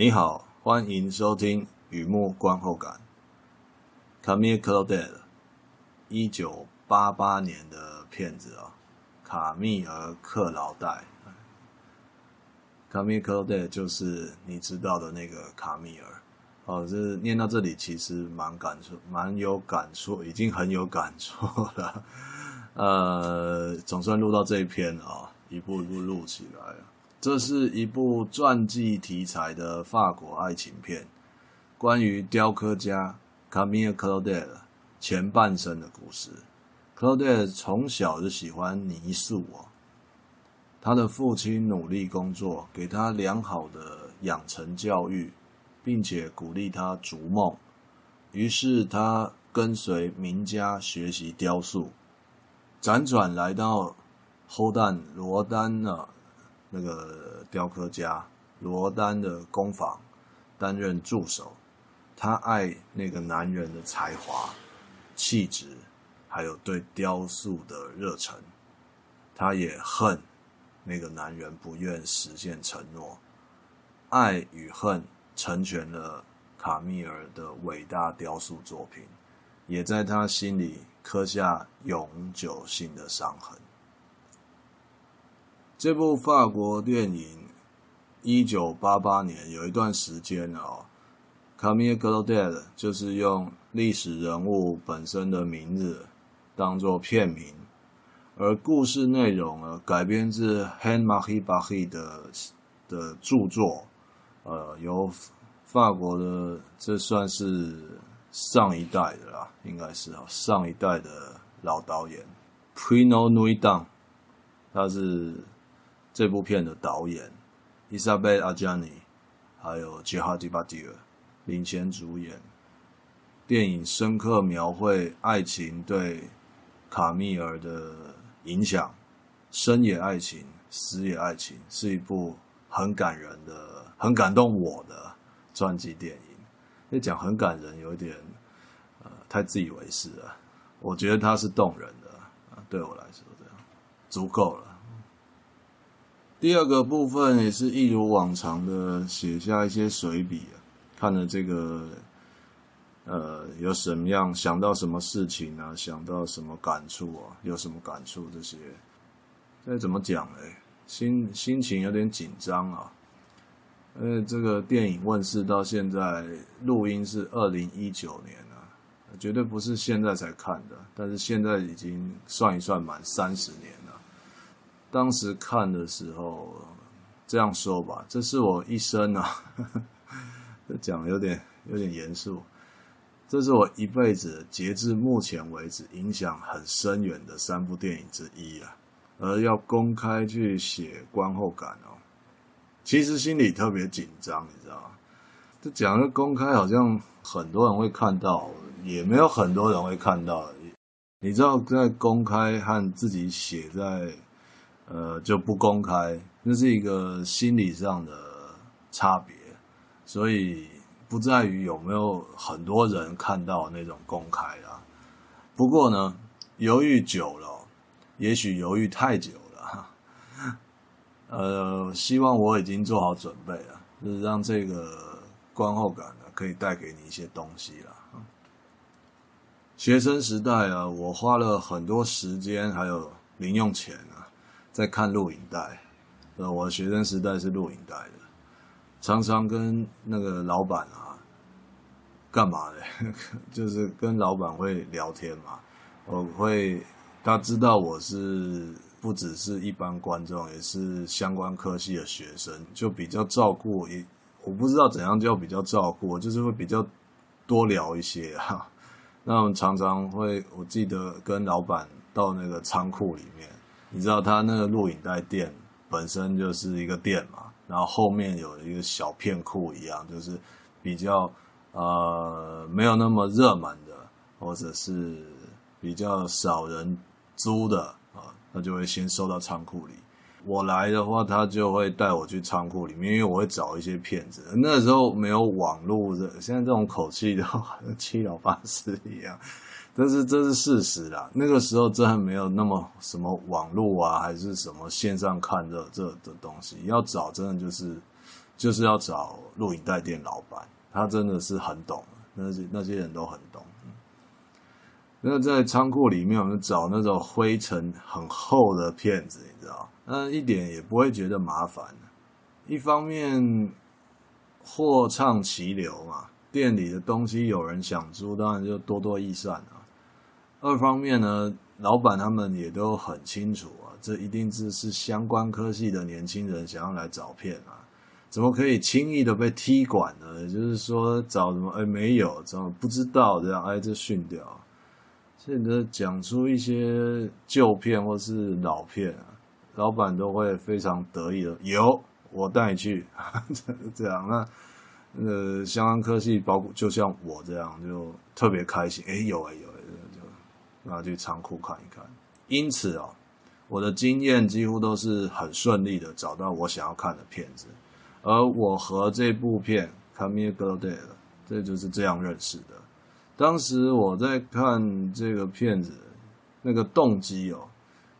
你好，欢迎收听《雨幕观后感》。Camille Claudel 1988年的片子啊，卡密尔克劳戴。Camille Claudel 就是你知道的那个卡密尔。哦，是念到这里其实蛮有感触，已经很有感触了。总算录到这一篇啊，一步一步录起来了。这是一部传记题材的法国爱情片，关于雕刻家 Camille Claudel 前半生的故事。Claudel 从小就喜欢泥塑哦，他的父亲努力工作，给他良好的养成教育，并且鼓励他逐梦。于是他跟随名家学习雕塑，辗转来到Houdon罗丹呢。那个雕刻家罗丹的工坊担任助手，他爱那个男人的才华、气质，还有对雕塑的热忱。他也恨那个男人不愿实现承诺，爱与恨成全了卡密尔的伟大雕塑作品，也在他心里刻下永久性的伤痕。这部法国电影1988年有一段时间哦，Camille Claudel 就是用历史人物本身的名字当作片名，而故事内容改编自 Henri Barhy 的著作，由法国的这算是上一代的啦，应该是上一代的老导演 Pino Nuidan， 他是这部片的导演 Isabelle Adjani 还有 Gérard Depardieu 领衔主演。电影深刻描绘爱情对卡密尔的影响，生也爱情，死也爱情，是一部很感人的、很感动我的传记电影。因为讲很感人有点太自以为是了，我觉得它是动人的，对我来说这样足够了。第二个部分也是一如往常的写下一些随笔看了这个有什么样想到什么事情啊，想到什么感触啊，有什么感触这些。再怎么讲心情有点紧张啊。这个电影问世到现在录音是2019年绝对不是现在才看的，但是现在已经算一算满30年了。当时看的时候，这样说吧，这是我一生讲有点严肃，这是我一辈子截至目前为止影响很深远的三部电影之一啊。而要公开去写观后感其实心里特别紧张，你知道吗？这讲的公开好像很多人会看到，也没有很多人会看到。你知道，在公开和自己写在就不公开，这是一个心理上的差别，所以不在于有没有很多人看到那种公开啦。不过呢，犹豫久了，也许犹豫太久了，希望我已经做好准备了，就是让这个观后感可以带给你一些东西啦。学生时代我花了很多时间还有零用钱在看录影带，我学生时代是录影带的，常常跟那个老板干嘛呢？就是跟老板会聊天嘛。他知道我是不只是一般观众，也是相关科系的学生，就比较照顾我不知道怎样叫比较照顾，就是会比较多聊一些那我们常常会，我记得跟老板到那个仓库里面。你知道他那个录影带店本身就是一个店嘛，然后后面有一个小片库一样，就是比较没有那么热门的，或者是比较少人租的他就会先收到仓库里。我来的话他就会带我去仓库里面，因为我会找一些片子。那时候没有网络，现在这种口气都好像七老八十一样。但是这是事实啦，那个时候真的没有那么什么网络还是什么线上看热这的东西，要找真的就是就是要找录影带店老板，他真的是很懂，那些人都很懂。那在仓库里面，我们找那种灰尘很厚的片子，你知道，那一点也不会觉得麻烦。一方面货畅其流嘛，店里的东西有人想租，当然就多多益善啊。二方面呢，老板他们也都很清楚啊，这一定是相关科系的年轻人想要来找片啊，怎么可以轻易的被踢馆呢？也就是说找什么没有，怎么不知道这样，这训掉。所以你讲出一些旧片或是老片啊，老板都会非常得意的，有我带你去这样。那相关科系包括就像我这样就特别开心，有，就去仓库看一看。因此哦，我的经验几乎都是很顺利的找到我想要看的片子，而我和这部片 Camille Claudel 这就是这样认识的。当时我在看这个片子，那个动机哦，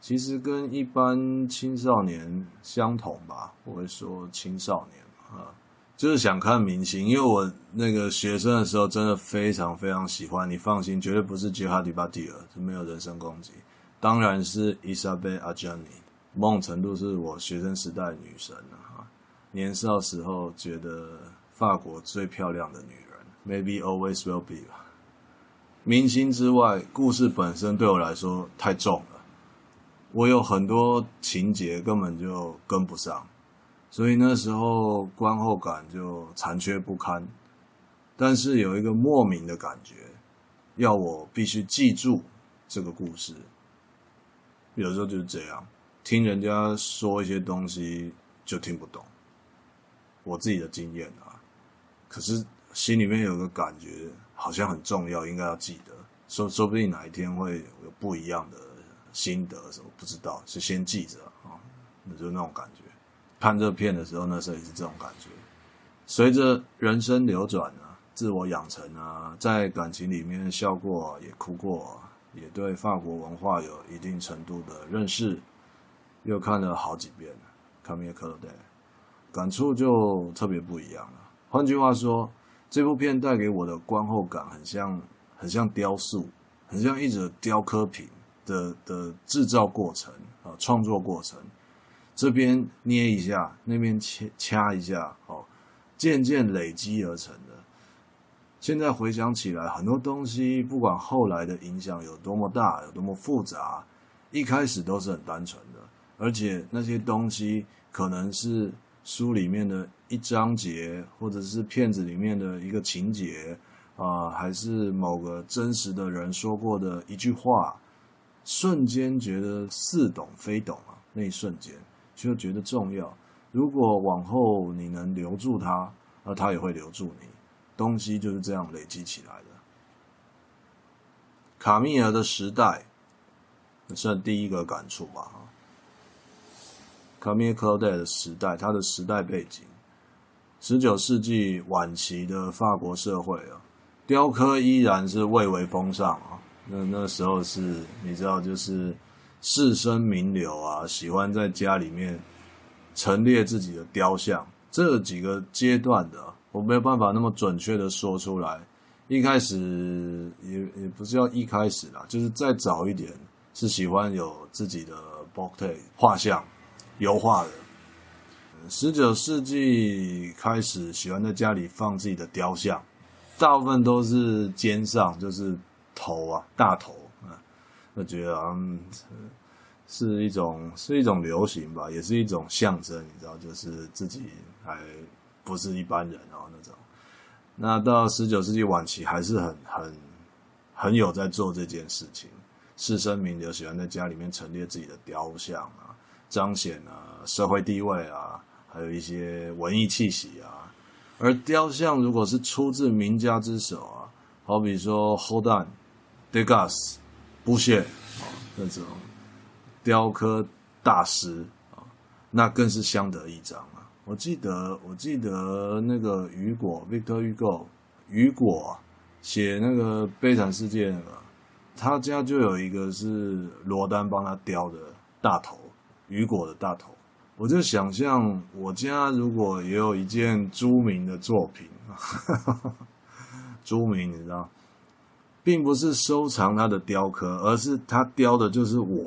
其实跟一般青少年相同吧，我会说青少年啊，就是想看明星。因为我那个学生的时候真的非常非常喜欢，你放心，绝对不是 Gérard Depardieu， 没有人身攻击，当然是 Isabelle Adjani， 某种程度是我学生时代的女神啊，年少时候觉得法国最漂亮的女人 ，Maybe always will be 吧。明星之外，故事本身对我来说太重了，我有很多情节根本就跟不上，所以那时候观后感就残缺不堪。但是有一个莫名的感觉，要我必须记住这个故事。有时候就是这样，听人家说一些东西就听不懂，我自己的经验啊，可是心里面有个感觉好像很重要，应该要记得，说不定哪一天会有不一样的心得什么，不知道，就先记着啊，就那种感觉。看这片的时候，那时候也是这种感觉。随着人生流转啊，自我养成啊，在感情里面笑过也哭过，也对法国文化有一定程度的认识，又看了好几遍Camille Claudel，感触就特别不一样了。换句话说，这部片带给我的观后感很像雕塑，很像一则雕刻品的制造过程啊，创作过程。这边捏一下，那边掐一下，渐渐累积而成的。现在回想起来，很多东西不管后来的影响有多么大，有多么复杂，一开始都是很单纯的，而且那些东西可能是书里面的一章节，或者是片子里面的一个情节，还是某个真实的人说过的一句话，瞬间觉得似懂非懂啊！那一瞬间就觉得重要。如果往后你能留住它，那它也会留住你。东西就是这样累积起来的。卡密尔的时代，这是第一个感触吧。Camille Claudel 的时代，他的时代背景，19世纪晚期的法国社会啊，雕刻依然是蔚为风尚啊。那时候是，你知道，就是士绅名流啊，喜欢在家里面陈列自己的雕像。这几个阶段的，我没有办法那么准确的说出来。一开始也不是要一开始啦，就是再早一点是喜欢有自己的 portrait 画像。油画的19世纪开始喜欢在家里放自己的雕像，大部分都是肩上，就是头啊，大头啊，我觉得好像是一种流行吧，也是一种象征，你知道，就是自己还不是一般人哦那种。那到19世纪晚期还是很有在做这件事情，士绅名流喜欢在家里面陈列自己的雕像啊，彰显啊社会地位啊，还有一些文艺气息啊。而雕像如果是出自名家之手啊，好比说 Houdon、Degas、Boucher 那种雕刻大师，那更是相得益彰啊。我记得那个雨果 Victor Hugo 雨果，写那个《悲惨世界》那个，他家就有一个是罗丹帮他雕的大头，雨果的大头，我就想象我家如果也有一件朱明的作品，朱明你知道，并不是收藏他的雕刻，而是他雕的就是我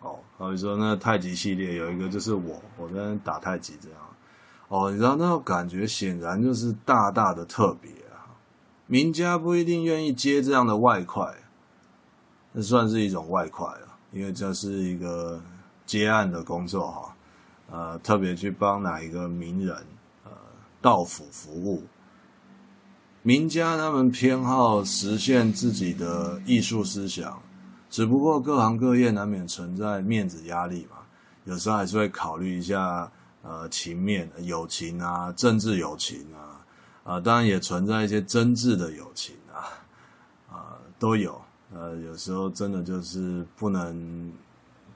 哦。好比说那太极系列有一个就是我在那打太极这样哦，你知道那种感觉显然就是大大的特别啊。名家不一定愿意接这样的外快，那算是一种外快啊，因为这是一个接案的工作哈。特别去帮哪一个名人到府服务，名家他们偏好实现自己的艺术思想，只不过各行各业难免存在面子压力嘛，有时候还是会考虑一下情面友情啊，政治友情啊，当然也存在一些真挚的友情啊，都有，有时候真的就是不能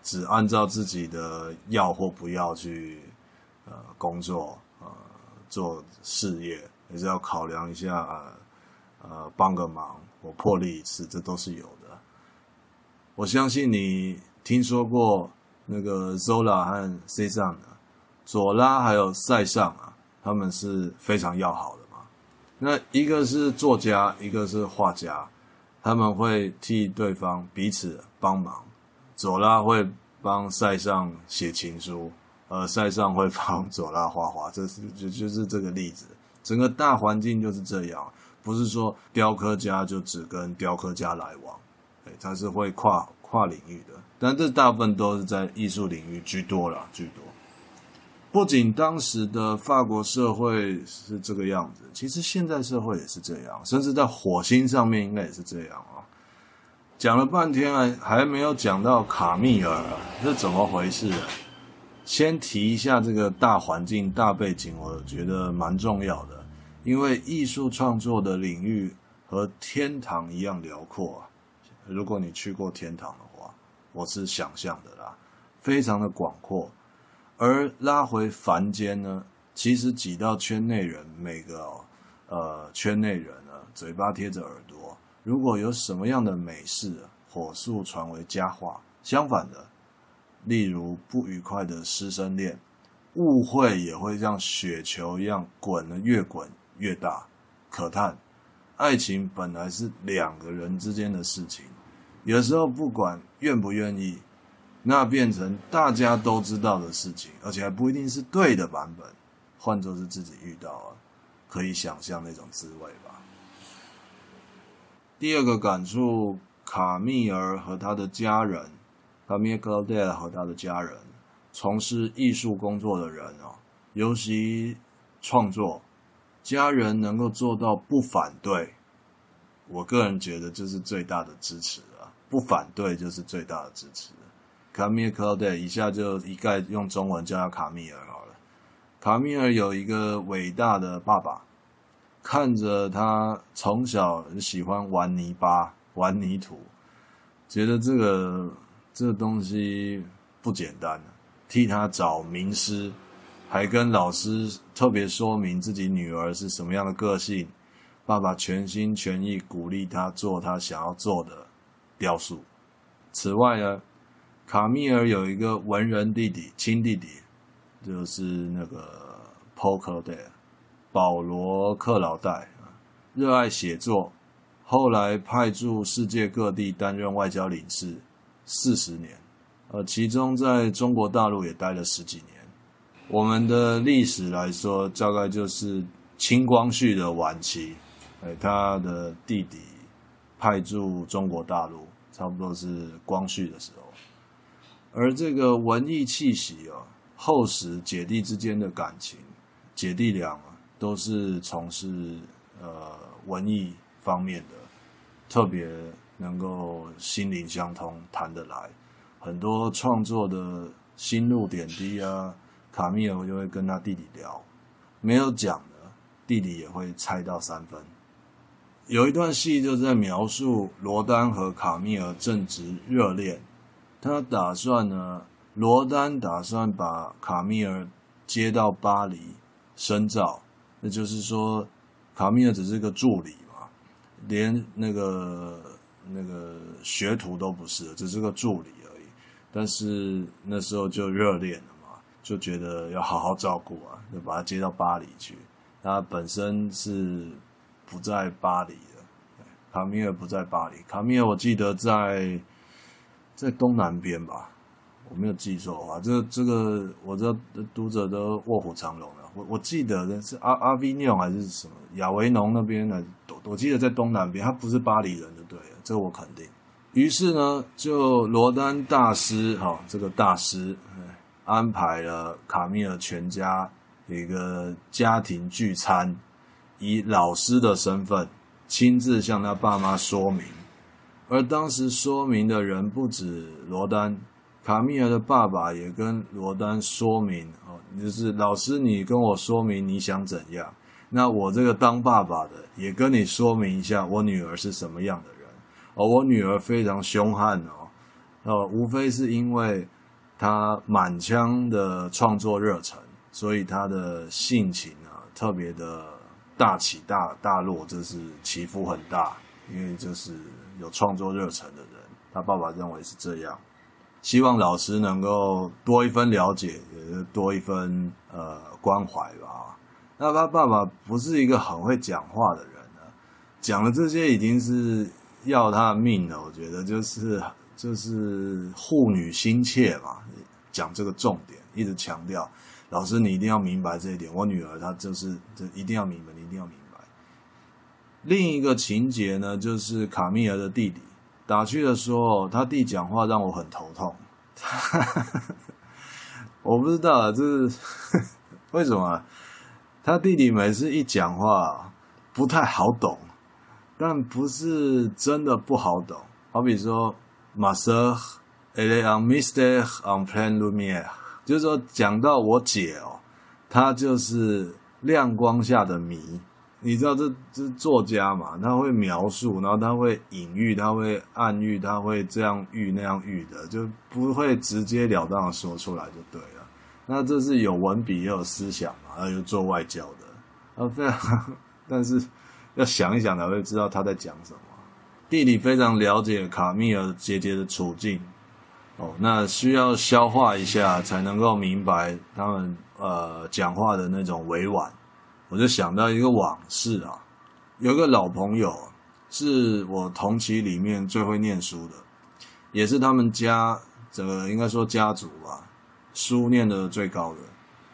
只按照自己的要或不要去工作做事业，也是要考量一下帮个忙我破例一次，这都是有的。我相信你听说过那个 Zola 和 Cezanne 佐拉还有塞尚啊，他们是非常要好的嘛。那一个是作家，一个是画家，他们会替对方彼此帮忙。佐拉会帮塞尚写情书，塞尚会帮佐拉画画，这是就是这个例子。整个大环境就是这样，不是说雕刻家就只跟雕刻家来往，对，他是会跨领域的。但这大部分都是在艺术领域居多啦，居多。不仅当时的法国社会是这个样子，其实现在社会也是这样，甚至在火星上面应该也是这样啊。讲了半天还没有讲到卡密尔，这怎么回事啊？先提一下这个大环境大背景，我觉得蛮重要的，因为艺术创作的领域和天堂一样辽阔，如果你去过天堂的话，我是想象的啦，非常的广阔。而拉回凡间呢，其实挤到圈内人，每个圈内人呢，嘴巴贴着耳朵，如果有什么样的美事，火速传为佳话。相反的，例如不愉快的师生恋，误会也会像雪球一样滚得越滚越大。可叹，爱情本来是两个人之间的事情，有时候不管愿不愿意，那变成大家都知道的事情，而且还不一定是对的版本。换作是自己遇到了，可以想象那种滋味吧。第二个感触，卡密尔和他的家人，Camille Claudel 和他的家人，从事艺术工作的人尤其创作，家人能够做到不反对，我个人觉得就是最大的支持了。不反对就是最大的支持。Camille Claudel 以下就一概用中文叫他卡密尔好了。卡密尔有一个伟大的爸爸。看着他从小喜欢玩泥巴玩泥土，觉得这个东西不简单，替他找名师，还跟老师特别说明自己女儿是什么样的个性。爸爸全心全意鼓励他做他想要做的雕塑。此外呢，卡密尔有一个文人弟弟，亲弟弟，就是那个 Paul Claudel，保罗·克劳代，热爱写作，后来派驻世界各地担任外交领事40年，其中在中国大陆也待了10几年。我们的历史来说，大概就是清光绪的晚期，他的弟弟派驻中国大陆，差不多是光绪的时候。而这个文艺气息厚实姐弟之间的感情，姐弟俩都是从事文艺方面的，特别能够心灵相通，谈得来。很多创作的心路点滴啊，卡密尔就会跟他弟弟聊，没有讲的，弟弟也会猜到3分。有一段戏就在描述罗丹和卡密尔正值热恋，罗丹打算把卡密尔接到巴黎深造，那就是说卡密尔只是个助理嘛，连那个学徒都不是，只是个助理而已。但是那时候就热恋了嘛，就觉得要好好照顾啊，就把他接到巴黎去。他本身是不在巴黎的，卡米尔不在巴黎。卡米尔我记得在东南边吧，我没有记错的话，这个我知道读者都卧虎藏龙了。我记得是阿维尼还是什么亚维农那边的，我记得在东南边，他不是巴黎人就对了，这我肯定。于是呢，就罗丹大师哈，这个大师安排了卡米尔全家一个家庭聚餐，以老师的身份亲自向他爸妈说明。而当时说明的人不止罗丹，卡米尔的爸爸也跟罗丹说明，就是老师你跟我说明你想怎样，那我这个当爸爸的也跟你说明一下我女儿是什么样的人。我女儿非常凶悍无非是因为她满腔的创作热忱，所以她的性情特别的大起大落，就是起伏很大，因为就是有创作热忱的人，他爸爸认为是这样，希望老师能够多一分了解，也多一分关怀吧。那他爸爸不是一个很会讲话的人讲的这些已经是要他的命了，我觉得就是护女心切嘛，讲这个重点，一直强调老师你一定要明白这一点，我女儿她就一定要明白，你一定要明白。另一个情节呢，就是卡米尔的弟弟打趣的说，他弟讲话让我很头痛。我不知道这是为什么，他弟弟每次一讲话不太好懂，但不是真的不好懂。好比说 Ma sœur, elle est un mystère en pleine lumière， 就是说讲到我姐她就是亮光下的谜。你知道这作家嘛，他会描述，然后他会隐喻，他会暗喻，他会这样喻那样喻的，就不会直截了当的说出来就对了。那这是有文笔也有思想嘛，然后又做外交的非常，但是要想一想才会知道他在讲什么。弟弟非常了解卡米尔姐姐的处境那需要消化一下才能够明白他们讲话的那种委婉。我就想到一个往事有一个老朋友是我同期里面最会念书的，也是他们家整个应该说家族吧，书念的最高的。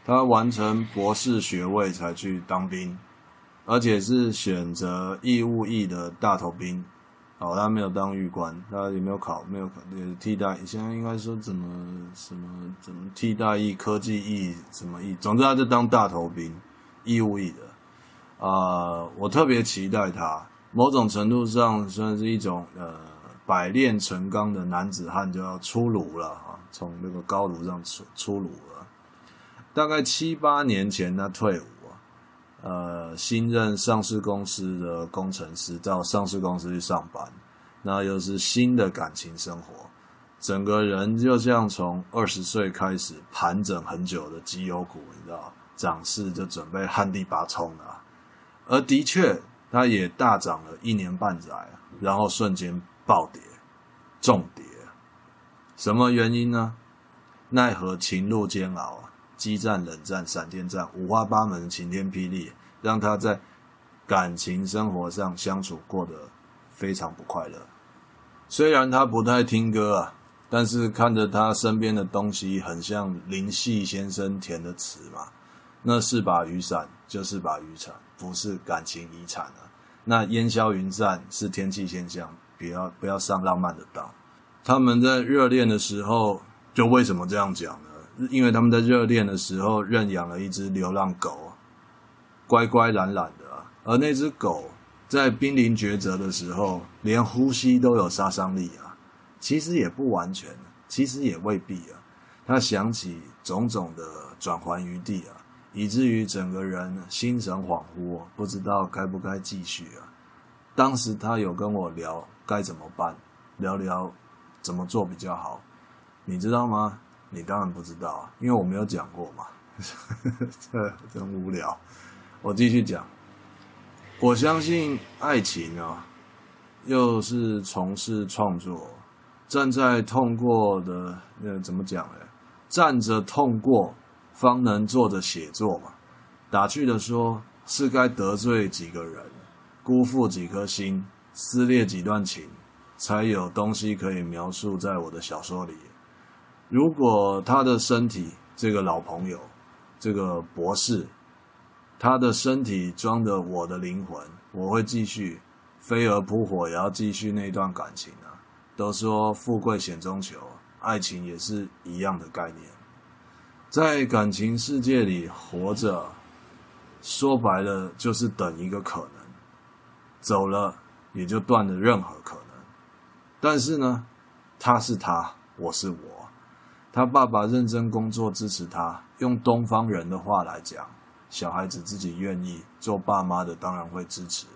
他完成博士学位才去当兵，而且是选择义务役的大头兵。他没有当狱官，他也没有考，没有考替代，现在应该说怎么替代役、科技役什么役，总之他就当大头兵。义务役的我特别期待他，某种程度上算是一种百炼成钢的男子汉就要出炉了从那个高炉上出炉了。大概7-8年前他退伍新任上市公司的工程师，到上市公司去上班，那又是新的感情生活，整个人就像从20岁开始盘整很久的绩优股，你知道涨势就准备旱地拔葱了而的确他也大涨了1年半载，然后瞬间暴跌重跌。什么原因呢？奈何情路煎熬，激战冷战闪电战，五花八门晴天霹雳，让他在感情生活上相处过得非常不快乐。虽然他不太听歌但是看着他身边的东西很像林夕先生填的词嘛，那是把雨伞就是把雨伞，不是感情遗产那烟消云散是天气现象，不要上浪漫的当。他们在热恋的时候，就为什么这样讲呢？因为他们在热恋的时候认养了一只流浪狗，乖乖懒懒的而那只狗在濒临抉择的时候连呼吸都有杀伤力其实也不完全，其实也未必他想起种种的转圜余地以至于整个人心神恍惚，不知道该不该继续当时他有跟我聊该怎么办，聊聊怎么做比较好。你知道吗？你当然不知道，因为我没有讲过嘛。这真无聊。我继续讲。我相信爱情又是从事创作，站在痛过的怎么讲呢？站着痛过方能坐着写作嘛。打趣的说，是该得罪几个人，辜负几颗心，撕裂几段情，才有东西可以描述在我的小说里。如果他的身体，这个老朋友，这个博士，他的身体装着我的灵魂，我会继续飞蛾扑火，也要继续那段感情啊。都说富贵险中求，爱情也是一样的概念。在感情世界里活着，说白了就是等一个可能，走了也就断了任何可能。但是呢，他是他，我是我。他爸爸认真工作支持他，用东方人的话来讲，小孩子自己愿意，做爸妈的当然会支持。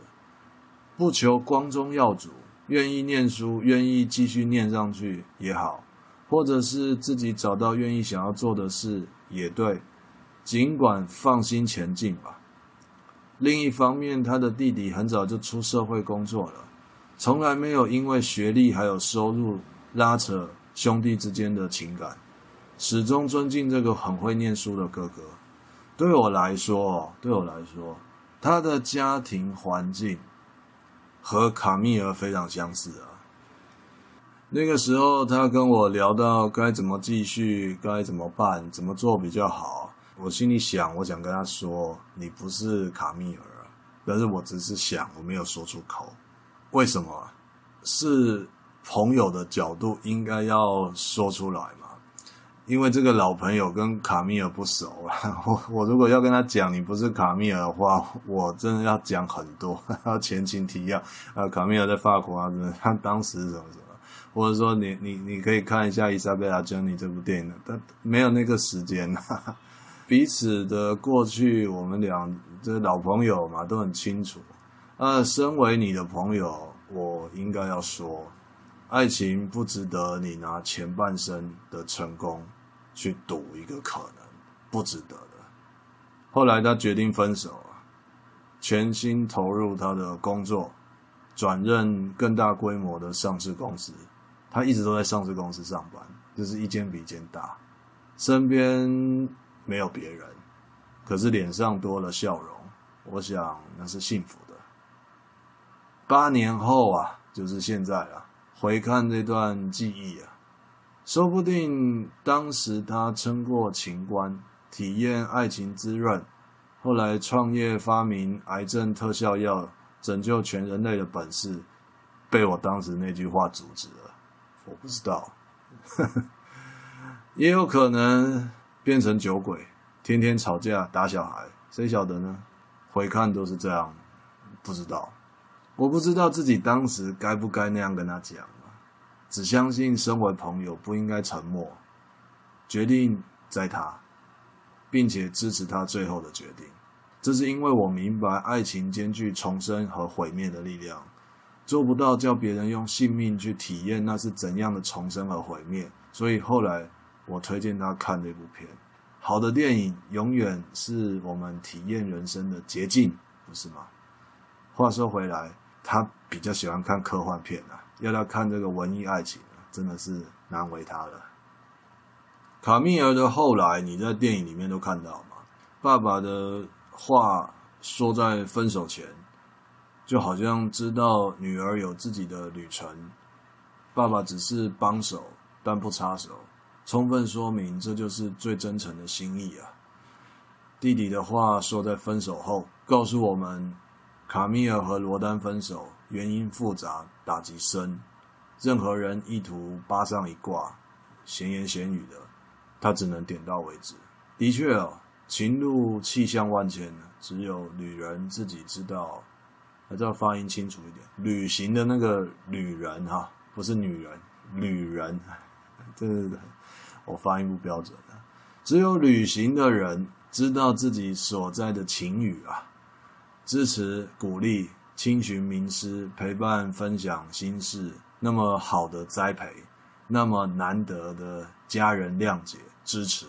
不求光宗耀祖，愿意念书，愿意继续念上去也好，或者是自己找到愿意想要做的事也对，尽管放心前进吧。另一方面，他的弟弟很早就出社会工作了，从来没有因为学历还有收入拉扯兄弟之间的情感，始终尊敬这个很会念书的哥哥。对我来说，他的家庭环境和卡密尔非常相似啊。那个时候他跟我聊到该怎么继续，该怎么办，怎么做比较好。我心里想，我想跟他说，你不是卡密尔，但是我只是想，我没有说出口。为什么？是朋友的角度应该要说出来嘛。因为这个老朋友跟卡米尔不熟啊，我如果要跟他讲你不是卡米尔的话，我真的要讲很多，要前情提要，卡米尔在法国啊，他当时什么什么，或者说你可以看一下 Isabelle Adjani 这部电影，但没有那个时间啊。彼此的过去我们俩这老朋友嘛都很清楚。身为你的朋友，我应该要说，爱情不值得你拿前半生的成功去赌一个可能，不值得的。后来他决定分手，全心投入他的工作，转任更大规模的上市公司。他一直都在上市公司上班，就是一间比一间大，身边没有别人，可是脸上多了笑容，我想那是幸福的。8年后啊，就是现在啊，回看这段记忆啊，说不定当时他撑过情关，体验爱情滋润，后来创业发明癌症特效药，拯救全人类的本事，被我当时那句话阻止了。我不知道，也有可能变成酒鬼，天天吵架打小孩，谁晓得呢？回看都是这样，不知道。我不知道自己当时该不该那样跟他讲，只相信身为朋友不应该沉默，决定在他，并且支持他最后的决定。这是因为我明白爱情兼具重生和毁灭的力量，做不到叫别人用性命去体验那是怎样的重生和毁灭，所以后来我推荐他看这部片。好的电影永远是我们体验人生的捷径，不是吗？话说回来，他比较喜欢看科幻片啊，要他看这个文艺爱情啊，真的是难为他了。卡密尔的后来，你在电影里面都看到嘛，爸爸的话说在分手前，就好像知道女儿有自己的旅程，爸爸只是帮手，但不插手，充分说明这就是最真诚的心意啊。弟弟的话说在分手后，告诉我们卡米尔和罗丹分手原因复杂，打击深，任何人意图扒上一卦，闲言闲语的，他只能点到为止。的确哦，情路气象万千，只有旅人自己知道。还是要发音清楚一点，旅行的那个旅人哈，不是女人，旅人。真的，我发音不标准啊。只有旅行的人知道自己所在的情语啊。支持、鼓励、亲寻名师，陪伴、分享心事，那么好的栽培，那么难得的家人谅解、支持。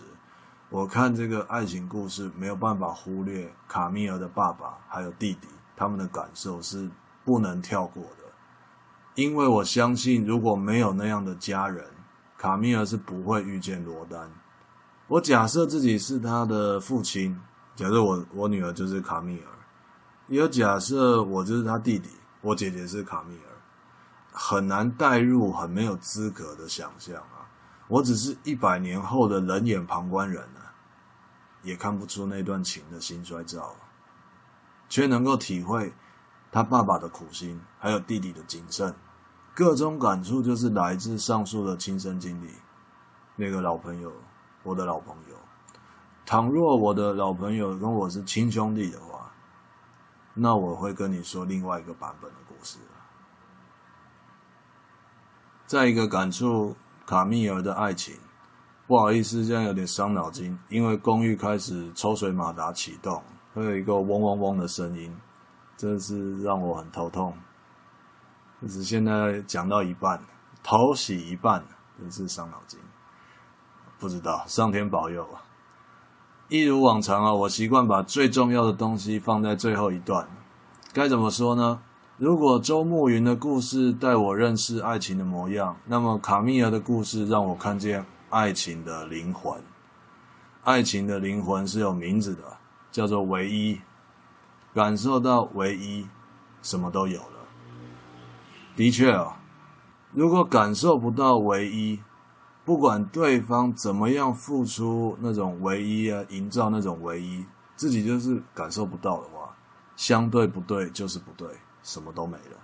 我看这个爱情故事没有办法忽略卡米尔的爸爸还有弟弟，他们的感受是不能跳过的。因为我相信，如果没有那样的家人，卡米尔是不会遇见罗丹，我假设自己是他的父亲，假设我女儿就是卡米尔，也有假设我就是他弟弟，我姐姐是卡米尔，很难带入，很没有资格的想象啊！我只是100年后的冷眼旁观人啊，也看不出那段情的兴衰照，却能够体会他爸爸的苦心，还有弟弟的谨慎。各种感触就是来自上述的亲身经历。那个老朋友，我的老朋友，倘若我的老朋友跟我是亲兄弟的话，那我会跟你说另外一个版本的故事了。再一个感触卡蜜尔的爱情，不好意思，这样有点伤脑筋，因为公寓开始抽水马达启动，会有一个嗡嗡嗡的声音，真是让我很头痛。就是现在讲到一半，头洗一半，真是伤脑筋。不知道，上天保佑啊！一如往常啊，我习惯把最重要的东西放在最后一段。该怎么说呢？如果周慕云的故事带我认识爱情的模样，那么卡蜜尔的故事让我看见爱情的灵魂。爱情的灵魂是有名字的，叫做唯一。感受到唯一，什么都有了。的确啊，如果感受不到唯一，不管对方怎么样付出那种唯一啊，营造那种唯一，自己就是感受不到的话，相对不对就是不对，什么都没了。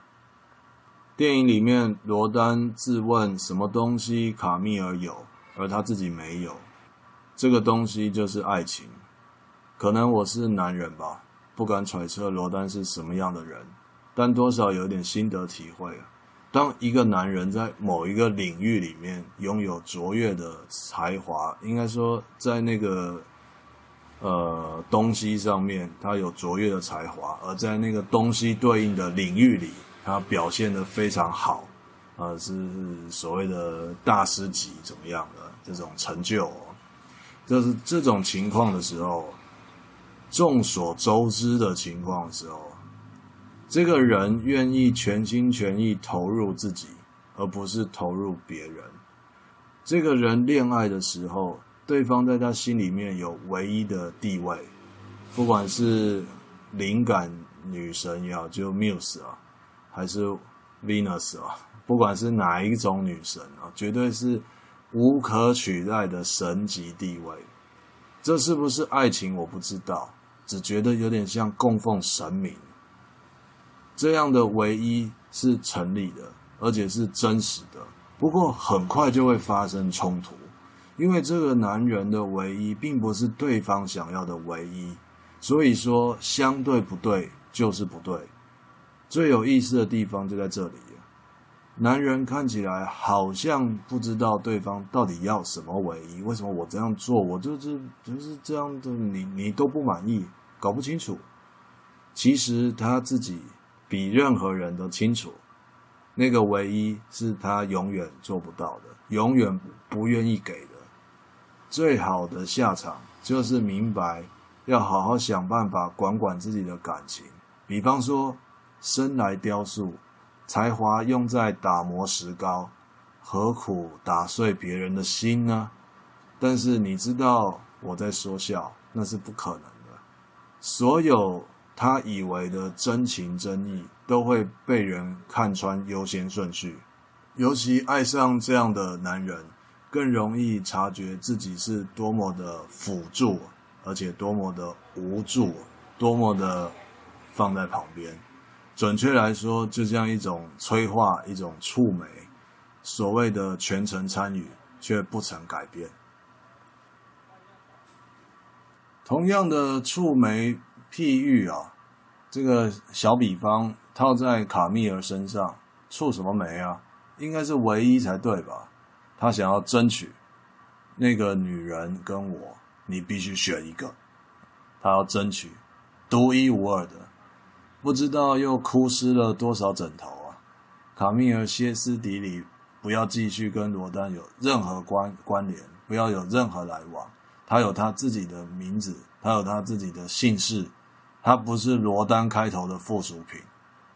电影里面罗丹自问什么东西卡蜜尔有，而他自己没有，这个东西就是爱情。可能我是男人吧，不敢揣测罗丹是什么样的人。但多少有点心得体会啊，当一个男人在某一个领域里面拥有卓越的才华，应该说在那个东西上面他有卓越的才华，而在那个东西对应的领域里他表现得非常好，是所谓的大师级怎么样的这种成就哦。就是这种情况的时候，众所周知的情况的时候，这个人愿意全心全意投入自己，而不是投入别人。这个人恋爱的时候，对方在他心里面有唯一的地位，不管是灵感女神也好，就 Muse 啊，还是 Venus 啊，不管是哪一种女神啊，绝对是无可取代的神级地位。这是不是爱情我不知道，只觉得有点像供奉神明。这样的唯一是成立的，而且是真实的。不过很快就会发生冲突，因为这个男人的唯一并不是对方想要的唯一，所以说相对不对就是不对。最有意思的地方就在这里了，男人看起来好像不知道对方到底要什么唯一，为什么我这样做，我就是这样的，你都不满意，搞不清楚。其实他自己比任何人都清楚，那个唯一是他永远做不到的，永远不愿意给的。最好的下场就是明白要好好想办法管管自己的感情，比方说生来雕塑，才华用在打磨石膏，何苦打碎别人的心呢？但是你知道我在说笑，那是不可能的。所有他以为的真情真意都会被人看穿优先顺序，尤其爱上这样的男人更容易察觉自己是多么的辅助，而且多么的无助，多么的放在旁边。准确来说，就像一种催化，一种触媒，所谓的全程参与却不曾改变。同样的触媒譬喻啊，这个小比方套在卡蜜尔身上，触什么媒啊？应该是唯一才对吧？他想要争取那个女人跟我，你必须选一个。他要争取独一无二的，不知道又哭湿了多少枕头啊！卡蜜尔歇斯底里，不要继续跟罗丹有任何关联，不要有任何来往。他有他自己的名字，他有他自己的姓氏。他不是罗丹开头的附属品，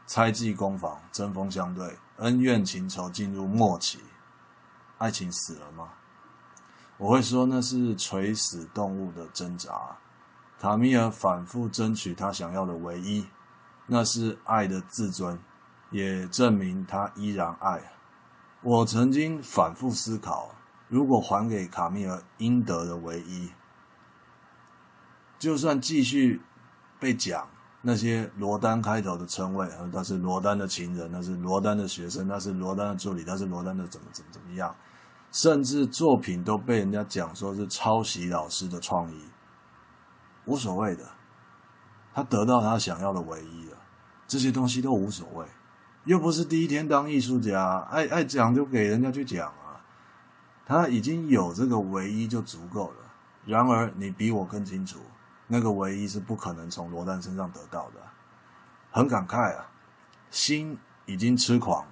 猜忌攻防，针锋相对，恩怨情仇进入末期。爱情死了吗？我会说那是垂死动物的挣扎。卡米尔反复争取他想要的唯一，那是爱的自尊，也证明他依然爱。我曾经反复思考，如果还给卡米尔应得的唯一，就算继续被讲那些罗丹开头的称谓，他是罗丹的情人，他是罗丹的学生，他是罗丹的助理，他是罗丹的怎么样，甚至作品都被人家讲说是抄袭老师的创意，无所谓的，他得到他想要的唯一了，这些东西都无所谓，又不是第一天当艺术家，爱讲就给人家去讲啊，他已经有这个唯一就足够了。然而你比我更清楚，那个唯一是不可能从罗丹身上得到的。很感慨啊，心已经痴狂了。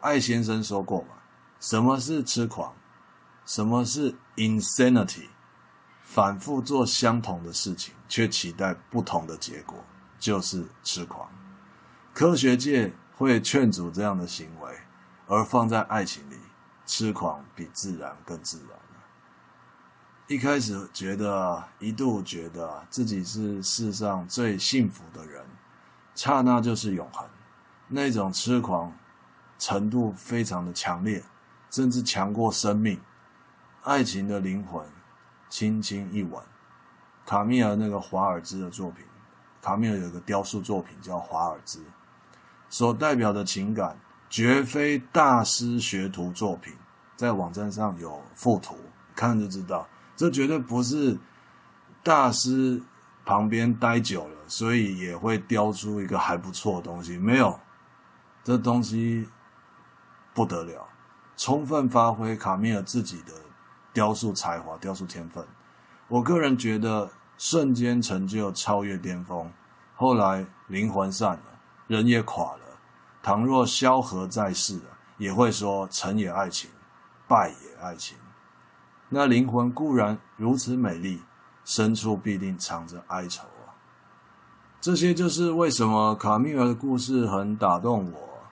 艾先生说过嘛，什么是痴狂？什么是 insanity？ 反复做相同的事情却期待不同的结果，就是痴狂。科学界会劝阻这样的行为，而放在爱情里，痴狂比自然更自然。一开始一度觉得自己是世上最幸福的人，刹那就是永恒，那种痴狂程度非常的强烈，甚至强过生命。爱情的灵魂，轻轻一吻。卡米尔那个华尔兹的作品，卡米尔有个雕塑作品叫华尔兹，所代表的情感绝非大师学徒作品，在网站上有附图，看就知道，这绝对不是大师旁边待久了所以也会雕出一个还不错的东西，没有，这东西不得了，充分发挥卡米尔自己的雕塑才华，雕塑天分。我个人觉得瞬间成就超越巅峰，后来灵魂散了，人也垮了，倘若萧何在世了，也会说成也爱情，败也爱情。那灵魂固然如此美丽，深处必定藏着哀愁啊！这些就是为什么卡米尔的故事很打动我。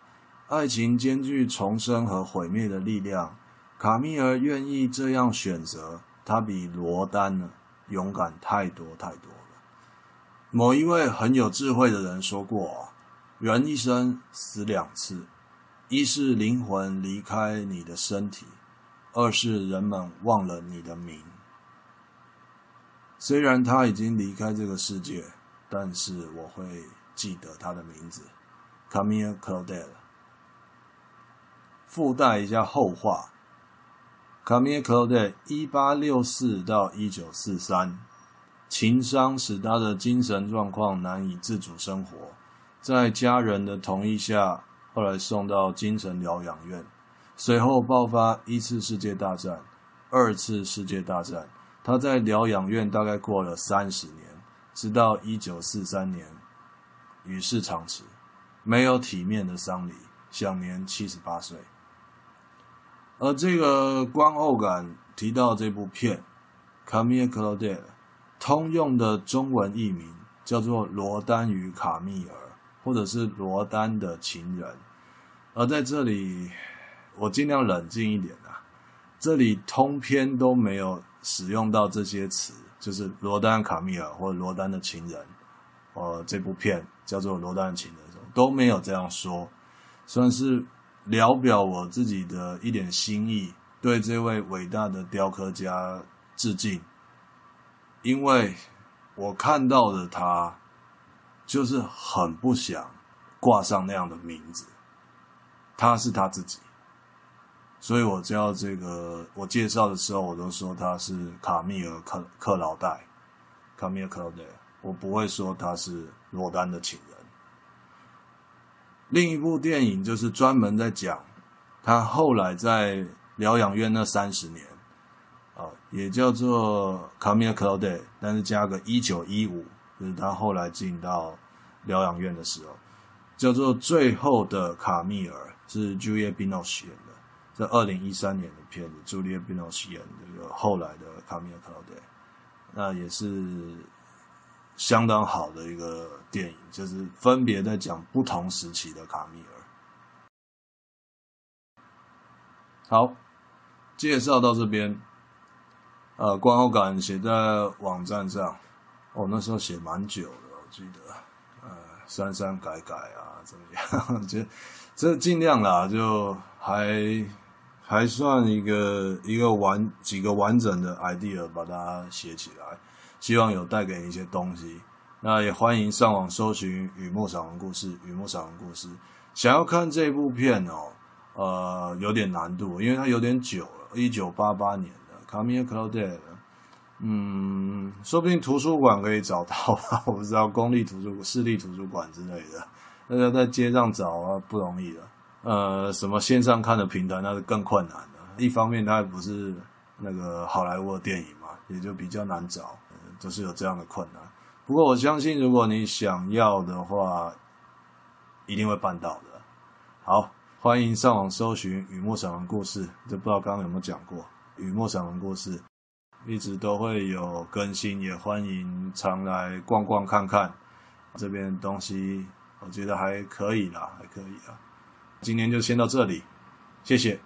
爱情兼具重生和毁灭的力量，卡米尔愿意这样选择，他比罗丹呢勇敢太多太多了。某一位很有智慧的人说过，人一生死两次，一是灵魂离开你的身体，二是人们忘了你的名。虽然他已经离开这个世界，但是我会记得他的名字， Camille Claudel。 附带一下后话， Camille Claudel 1864-1943， 情伤使他的精神状况难以自主生活，在家人的同意下，后来送到精神疗养院。随后爆发一次世界大战、二次世界大战，他在疗养院大概过了30年，直到1943年与世长辞，没有体面的丧礼，享年78岁。而这个观后感提到这部片，Camille Claudel 通用的中文译名叫做《罗丹与卡密尔》，或者是《罗丹的情人》。而在这里我尽量冷静一点啊，这里通篇都没有使用到这些词，就是罗丹卡米尔或罗丹的情人，这部片叫做罗丹的情人的时候都没有这样说，算是聊表我自己的一点心意，对这位伟大的雕刻家致敬。因为我看到的他就是很不想挂上那样的名字，他是他自己，所以我叫这个，我介绍的时候我都说他是卡密尔克劳戴，卡密尔克劳戴，我不会说他是罗丹的情人。另一部电影就是专门在讲他后来在疗养院那30年，也叫做卡密尔克劳戴，但是加个1915，就是他后来进到疗养院的时候，叫做最后的卡密尔，是 Juliette Binoche 演的。在2013年的片子，朱丽叶·比诺什演这个后来的卡米尔·克劳德，那也是相当好的一个电影，就是分别在讲不同时期的卡米尔。好，介绍到这边，观后感写在网站上，那时候写蛮久的，我记得，删删改改啊，怎么样？这尽量啦，就还算一个几个完整的 idea 把它写起来，希望有带给你一些东西。那也欢迎上网搜寻《雨墨散文故事》，《雨墨散文故事》。想要看这部片有点难度，因为它有点久了，1988年的Camille Claudel。说不定图书馆可以找到吧，我不知道，公立图书馆、市立图书馆之类的，大家在街上找啊不容易了。什么线上看的平台那是更困难的。一方面它不是那个好莱坞的电影嘛，也就比较难找，就是有这样的困难。不过我相信，如果你想要的话，一定会办到的。好，欢迎上网搜寻《雨墨散文故事》，就不知道刚刚有没有讲过《雨墨散文故事》。一直都会有更新，也欢迎常来逛逛看看，这边的东西我觉得还可以啦，今天就先到这里，谢谢。